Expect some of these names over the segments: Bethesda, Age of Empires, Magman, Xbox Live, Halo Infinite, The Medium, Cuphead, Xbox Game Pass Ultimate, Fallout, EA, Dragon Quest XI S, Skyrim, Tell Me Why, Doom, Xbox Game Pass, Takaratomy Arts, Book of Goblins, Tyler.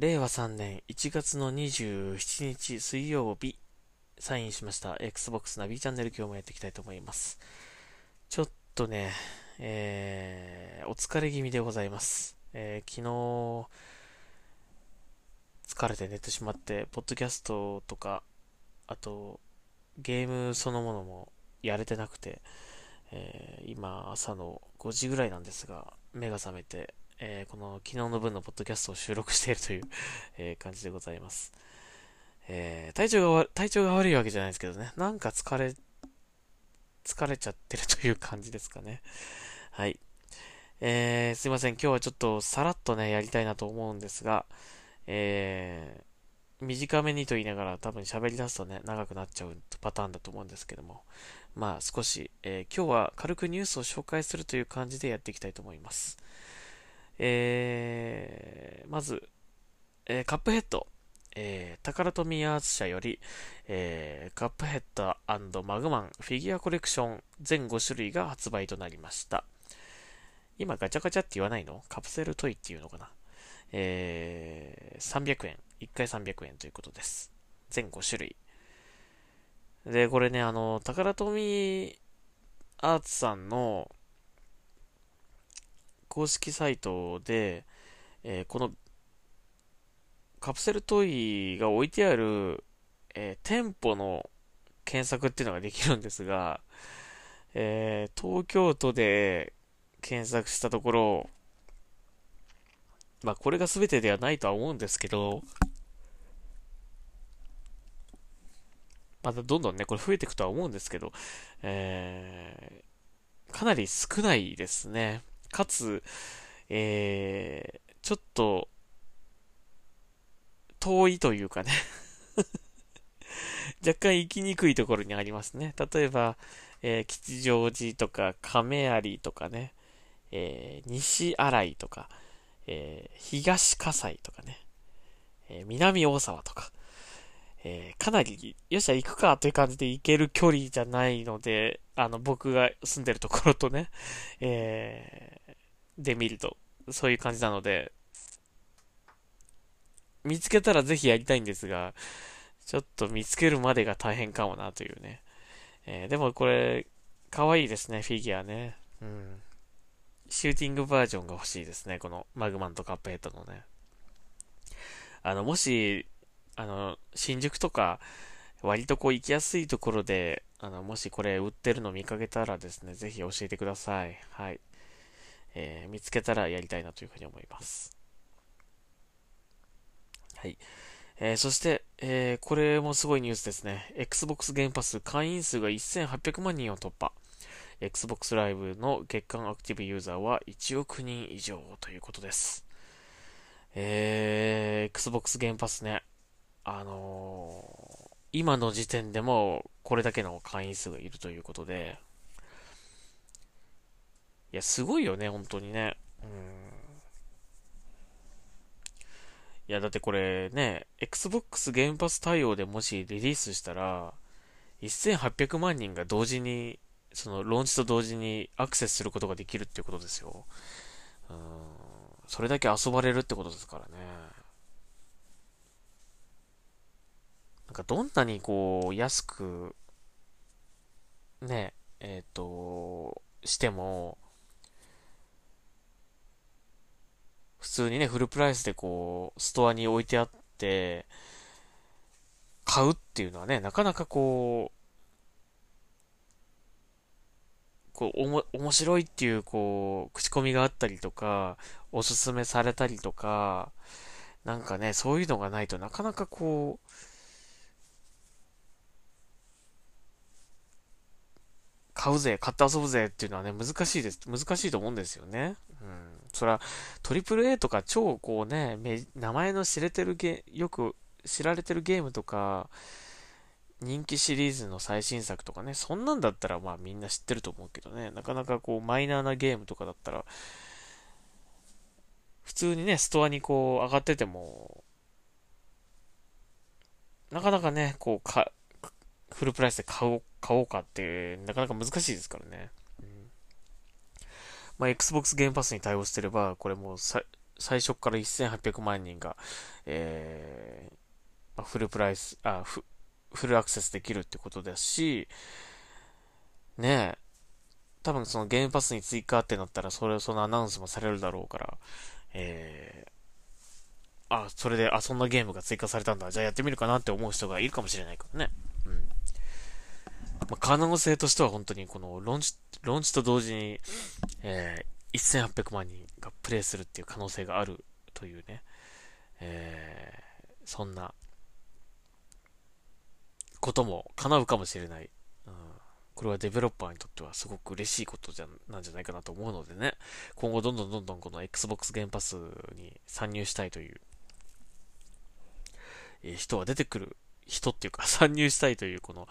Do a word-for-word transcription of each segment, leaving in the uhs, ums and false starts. れいわさんねんいちがつのにじゅうしちにち水曜日、サインしました Xbox ナビチャンネル、今日もやっていきたいと思います。ちょっとね、えー、お疲れ気味でございます、えー、昨日疲れて寝てしまって、ポッドキャストとかあとゲームそのものもやれてなくて、えー、今朝のごじぐらいなんですが、目が覚めて、えー、この昨日の分のポッドキャストを収録しているという、えー、感じでございます、えー、体調が体調が悪いわけじゃないですけどね、なんか疲れ疲れちゃってるという感じですかね。はい、えー、すいません、今日はちょっとさらっとねやりたいなと思うんですが、えー、短めにと言いながら多分喋り出すとね長くなっちゃうパターンだと思うんですけども、まあ少し、えー、今日は軽くニュースを紹介するという感じでやっていきたいと思います。えー、まず、えー、カップヘッド、えー、タカラトミーアーツ社より、えー、カップヘッド&マグマンフィギュアコレクション全ごしゅるいが発売となりました。今ガチャガチャって言わないの？カプセルトイっていうのかな、えー、さんびゃくえん、いっかいさんびゃくえんということです。全ごしゅるいで、これね、あのタカラトミーアーツさんの公式サイトで、えー、このカプセルトイが置いてある、えー、店舗の検索っていうのができるんですが、えー、東京都で検索したところ、まあこれが全てではないとは思うんですけど、またどんどんねこれ増えていくとは思うんですけど、えー、かなり少ないですね。かつ、えー、ちょっと遠いというかね若干行きにくいところにありますね。例えば、えー、吉祥寺とか亀有とかね、えー、西新井とか、えー、東葛西とかね、えー、南大沢とか、えー、かなりよっしゃ行くかという感じで行ける距離じゃないので、あの僕が住んでるところとね、えー、で見るとそういう感じなので、見つけたらぜひやりたいんですが、ちょっと見つけるまでが大変かもなというね、えー、でもこれかわいいですね、フィギュアね、うん、シューティングバージョンが欲しいですね、このマグマンとカップヘッドのね。あのもしあの新宿とか割とこう行きやすいところで、あのもしこれ売ってるの見かけたらですね、ぜひ教えてください。はい、えー、見つけたらやりたいなというふうに思います。はい、えー、そして、えー、これもすごいニュースですね。 Xbox Game Pass 会員数がせんはっぴゃくまんにんを突破。 Xbox Live の月間アクティブユーザーはいちおくにん以上ということです。えー、Xbox Game Pass ね、あのー、今の時点でもこれだけの会員数がいるということで、いやすごいよね本当にね。うん、いやだってこれね、 Xbox ゲームパス対応でもしリリースしたらせんはっぴゃくまんにんが同時に、そのローンチと同時にアクセスすることができるっていうことですよ。うーん、それだけ遊ばれるってことですからね。なんかどんなにこう安くねえっとしても、普通にねフルプライスでこうストアに置いてあって買うっていうのはね、なかなかこうこうおも面白いっていうこう口コミがあったりとか、おすすめされたりとか、なんかねそういうのがないとなかなかこう買うぜ買って遊ぶぜっていうのはね難しいです難しいと思うんですよね。うん。そら、トリプルエー とか超こうね、名前の知れてるゲ、よく知られてるゲームとか、人気シリーズの最新作とかね、そんなんだったらまあみんな知ってると思うけどね、なかなかこうマイナーなゲームとかだったら、普通にね、ストアにこう上がってても、なかなかね、こうか、フルプライスで買おう、買おうかって、なかなか難しいですからね。まあ、Xbox ゲームパスに対応してれば、これもう最初からせんはっぴゃくまんにんが、えー、フルプライス、あ、フ、フルアクセスできるってことだし、ねえ、多分そのゲームパスに追加ってなったら、それ、そのアナウンスもされるだろうから、えー、あ、それで、あ、そんなゲームが追加されたんだ、じゃあやってみるかなって思う人がいるかもしれないからね。うん。まあ、可能性としては本当にこのローンチ、ローンチと同時に、えー、せんはっぴゃくまんにんがプレイするっていう可能性があるというね、えー、そんなことも叶うかもしれない。うん、これはデベロッパーにとってはすごく嬉しいことじゃなんじゃないかなと思うのでね、今後どんどんどんどんこの Xbox ゲームパスに参入したいという、えー、人は出てくる、人っていうか参入したいというこの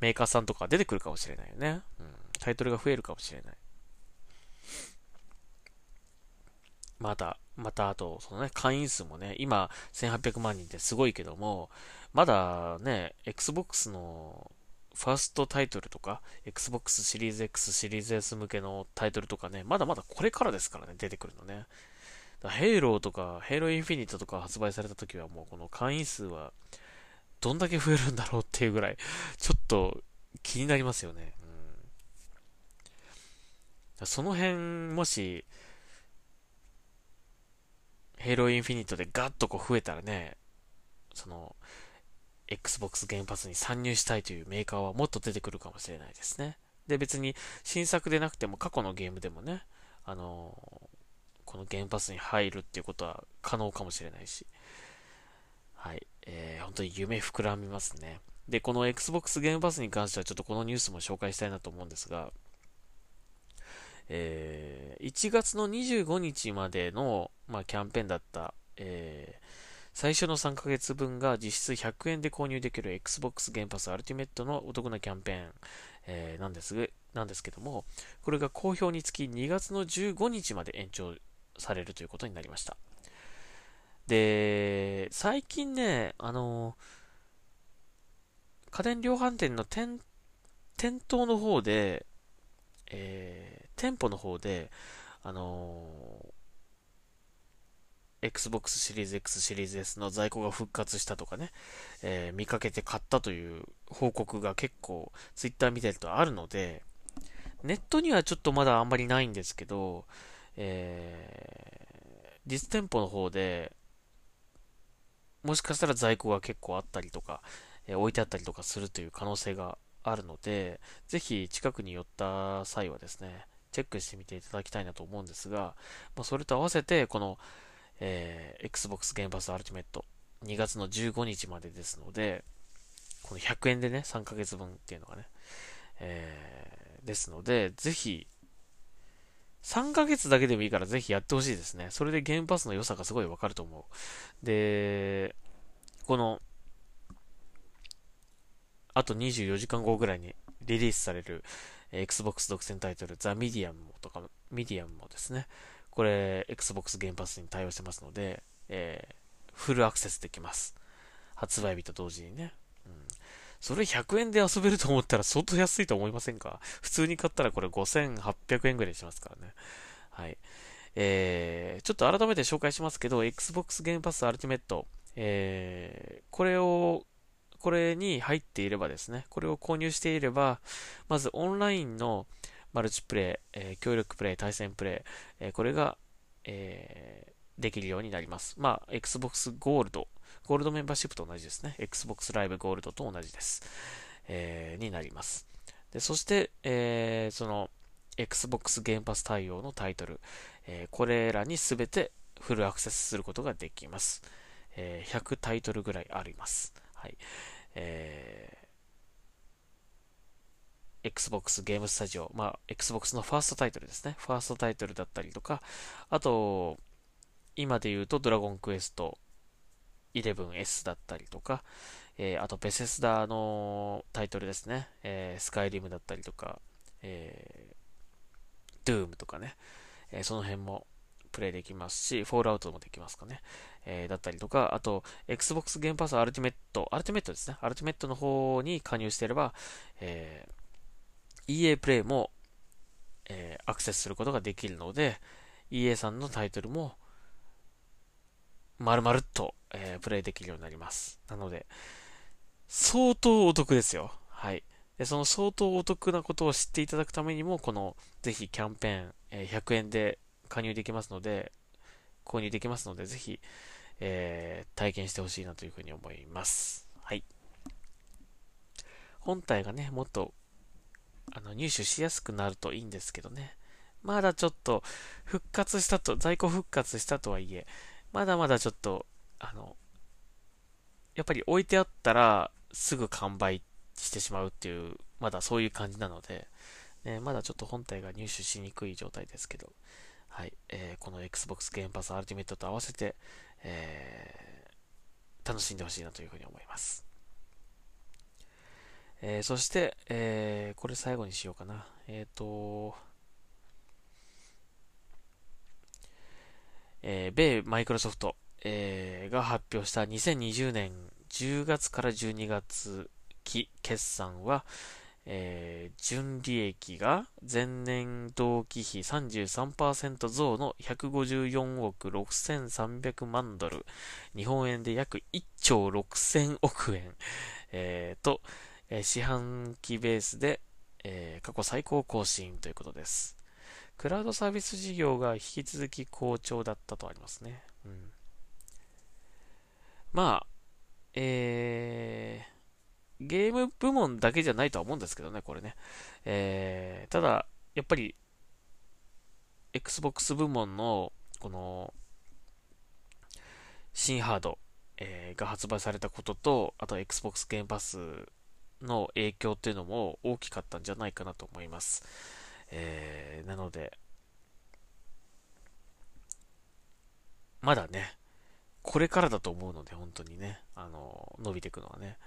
メーカーさんとか出てくるかもしれないよね。うん、タイトルが増えるかもしれない。また、またあと、そのね、会員数もね、今せんはっぴゃくまんにんってすごいけども、まだね、Xbox のファーストタイトルとか、Xbox シリーズ X、シリーズ S 向けのタイトルとかね、まだまだこれからですからね、出てくるのね。Halo とか、Halo Infinite とか発売された時はもうこの会員数はどんだけ増えるんだろうっていうぐらい、ちょっと気になりますよね。うん、その辺、もし、Halo Infinite でガッとこう増えたらね、その、Xbox ゲームパスに参入したいというメーカーはもっと出てくるかもしれないですね。で、別に新作でなくても過去のゲームでもね、あのー、このゲームパスに入るっていうことは可能かもしれないし、はい、えー、本当に夢膨らみますね。で、この Xbox ゲームパスに関してはちょっとこのニュースも紹介したいなと思うんですが、えー、いちがつのにじゅうごにちまでの、まあ、キャンペーンだった、えー最初のさんかげつぶんが実質ひゃくえんで購入できる Xbox Game Pass Ultimate のお得なキャンペーン、えー、なんです、なんですけども、これが好評につきにがつのじゅうごにちまで延長されるということになりました。で、最近ね、あの、家電量販店の店、店頭の方で、えー、店舗の方で、あのー、Xbox シリーズ X シリーズ S の在庫が復活したとかね、えー、見かけて買ったという報告が結構 Twitter 見てるとあるので、ネットにはちょっとまだあんまりないんですけど、えー、実店舗の方でもしかしたら在庫が結構あったりとか、えー、置いてあったりとかするという可能性があるので、ぜひ近くに寄った際はですね、チェックしてみていただきたいなと思うんですが、まあ、それと合わせてこのえー、Xbox Game Pass Ultimate にがつのじゅうごにちまでですので、このひゃくえんでね、さんかげつぶんっていうのがね、えー、ですので、ぜひさんかげつだけでもいいからぜひやってほしいですね。それでゲームパスの良さがすごいわかると思う。で、このあとにじゅうよじかんごぐらいにリリースされる Xbox 独占タイトル The Medium とか Medium もですね、これ、Xbox ゲームパスに対応してますので、えー、フルアクセスできます。発売日と同時にね。うん、それひゃくえんで遊べると思ったら相当安いと思いませんか？普通に買ったらこれごせんはっぴゃくえんぐらいしますからね。はい。えー、ちょっと改めて紹介しますけど、Xbox ゲームパス Ultimate、えー、これを、これに入っていればですね、これを購入していれば、まずオンラインのマルチプレイ、えー、協力プレイ、対戦プレイ、えー、これが、えー、できるようになります。まあ、Xbox Gold、ゴールドメンバーシップと同じですね。Xbox Live Gold と同じです。えー、になります。で、そして、えー、その、Xbox Game Pass 対応のタイトル、えー、これらにすべてフルアクセスすることができます。えー、ひゃくタイトルぐらいあります。はい。えーXbox ゲームスタジオ、まあ、Xbox のファーストタイトルですね。ファーストタイトルだったりとか、あと、今で言うとドラゴンクエスト イレブンエス だったりとか、えー、あとベセスダのタイトルですね。えー、スカイリムだったりとか、えー、Doom とかね、えー、その辺もプレイできますし、フォールアウトもできますかね。えー、だったりとか、あと、Xbox ゲームパスアルティメット、アルティメットですね。アルティメットの方に加入していれば、えーイーエー プレイも、えー、アクセスすることができるので、イーエー さんのタイトルも、丸々っと、えー、プレイできるようになります。なので、相当お得ですよ。はい。で、その相当お得なことを知っていただくためにも、この、ぜひキャンペーン、えー、ひゃくえんで加入できますので、購入できますので、ぜひ、えー、体験してほしいなというふうに思います。はい。本体がね、もっと、あの、入手しやすくなるといいんですけどね。まだちょっと、復活したと、在庫復活したとはいえ、まだまだちょっと、あの、やっぱり置いてあったら、すぐ完売してしまうっていう、まだそういう感じなので、ね、まだちょっと本体が入手しにくい状態ですけど、はい、えー、この Xbox Game Pass Ultimate と合わせて、えー、楽しんでほしいなというふうに思います。えー、そして、えー、これ最後にしようかな。えーと、えー、米マイクロソフト、えー、が発表したにせんにじゅうねんじゅうがつからじゅうにがつ期決算は、えー、純利益が前年同期比 さんじゅうさんパーセント 増のひゃくごじゅうよんおくろくせんさんびゃくまんドル、日本円で約いっちょうろくせんおくえん、えー、と、えー、四半期ベースで、えー、過去最高更新ということです。クラウドサービス事業が引き続き好調だったとありますね。うん、まあ、えーゲーム部門だけじゃないとは思うんですけどね、これね。えー、ただ、やっぱり、Xbox 部門の、この、新ハード、えー、が発売されたことと、あと Xbox Game Pass の影響っていうのも大きかったんじゃないかなと思います。えー、なので、まだね、これからだと思うので、本当にね、あの、伸びていくのはね。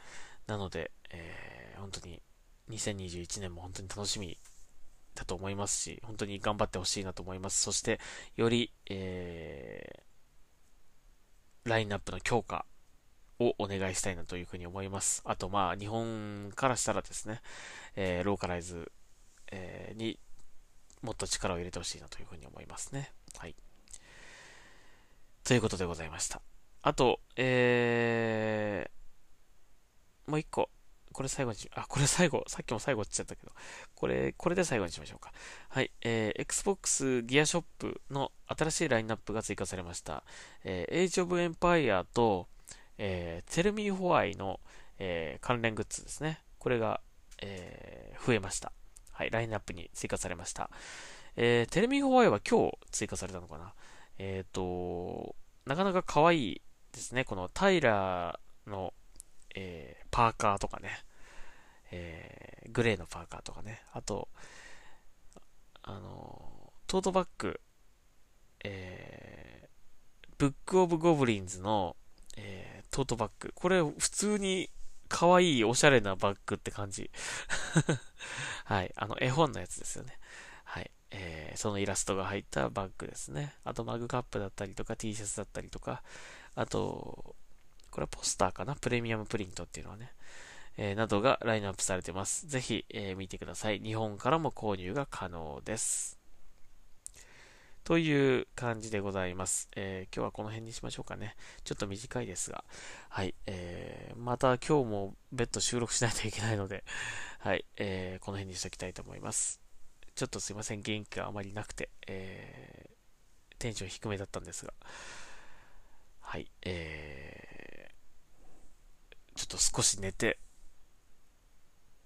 なので、えー、本当ににせんにじゅういちねんも本当に楽しみだと思いますし、本当に頑張ってほしいなと思います。そして、より、えー、ラインナップの強化をお願いしたいなというふうに思います。あと、まあ、日本からしたらですね、えー、ローカライズ、えー、にもっと力を入れてほしいなというふうに思いますね。はい。ということでございました。あと、えー、もう一個、これ最後にし、あ、これ最後、さっきも最後って言っちゃったけど、これ、これで最後にしましょうか。はい、えー、Xbox ギアショップの新しいラインナップが追加されました。えー、Age of Empire と、えー、Tell Me Why の、えー、関連グッズですね。これが、えー、増えました。はい、ラインナップに追加されました。えー、Tell Me Why は今日追加されたのかな。えっと、なかなか可愛いですね。このタイラーの、えー、パーカーとかね、えー、グレーのパーカーとかね、あと、あの、トートバッグ、えー、ブックオブゴブリンズの、えー、トートバッグ。これ普通に可愛いおしゃれなバッグって感じ。はい、あの絵本のやつですよね。はい。えー、そのイラストが入ったバッグですね。あとマグカップだったりとか T シャツだったりとか、あと、これはポスターかな、プレミアムプリントっていうのはね、えー、などがラインナップされてます。ぜひ、えー、見てください。日本からも購入が可能です。という感じでございます。えー、今日はこの辺にしましょうかね。ちょっと短いですが、はい、えー、また今日も別途収録しないといけないので、はい、えー、この辺にしておきたいと思います。ちょっとすいません、元気があまりなくて、えー、テンション低めだったんですが、はい、えー、ちょっと少し寝て、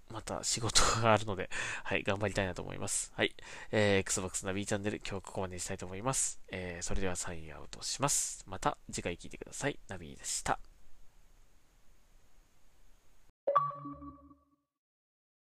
また仕事があるので、はい、頑張りたいなと思います。はい、えー、Xbox ナビチャンネル、今日ここまでにしたいと思います。えー、それではサインアウトします。また次回聞いてください。ナビでした。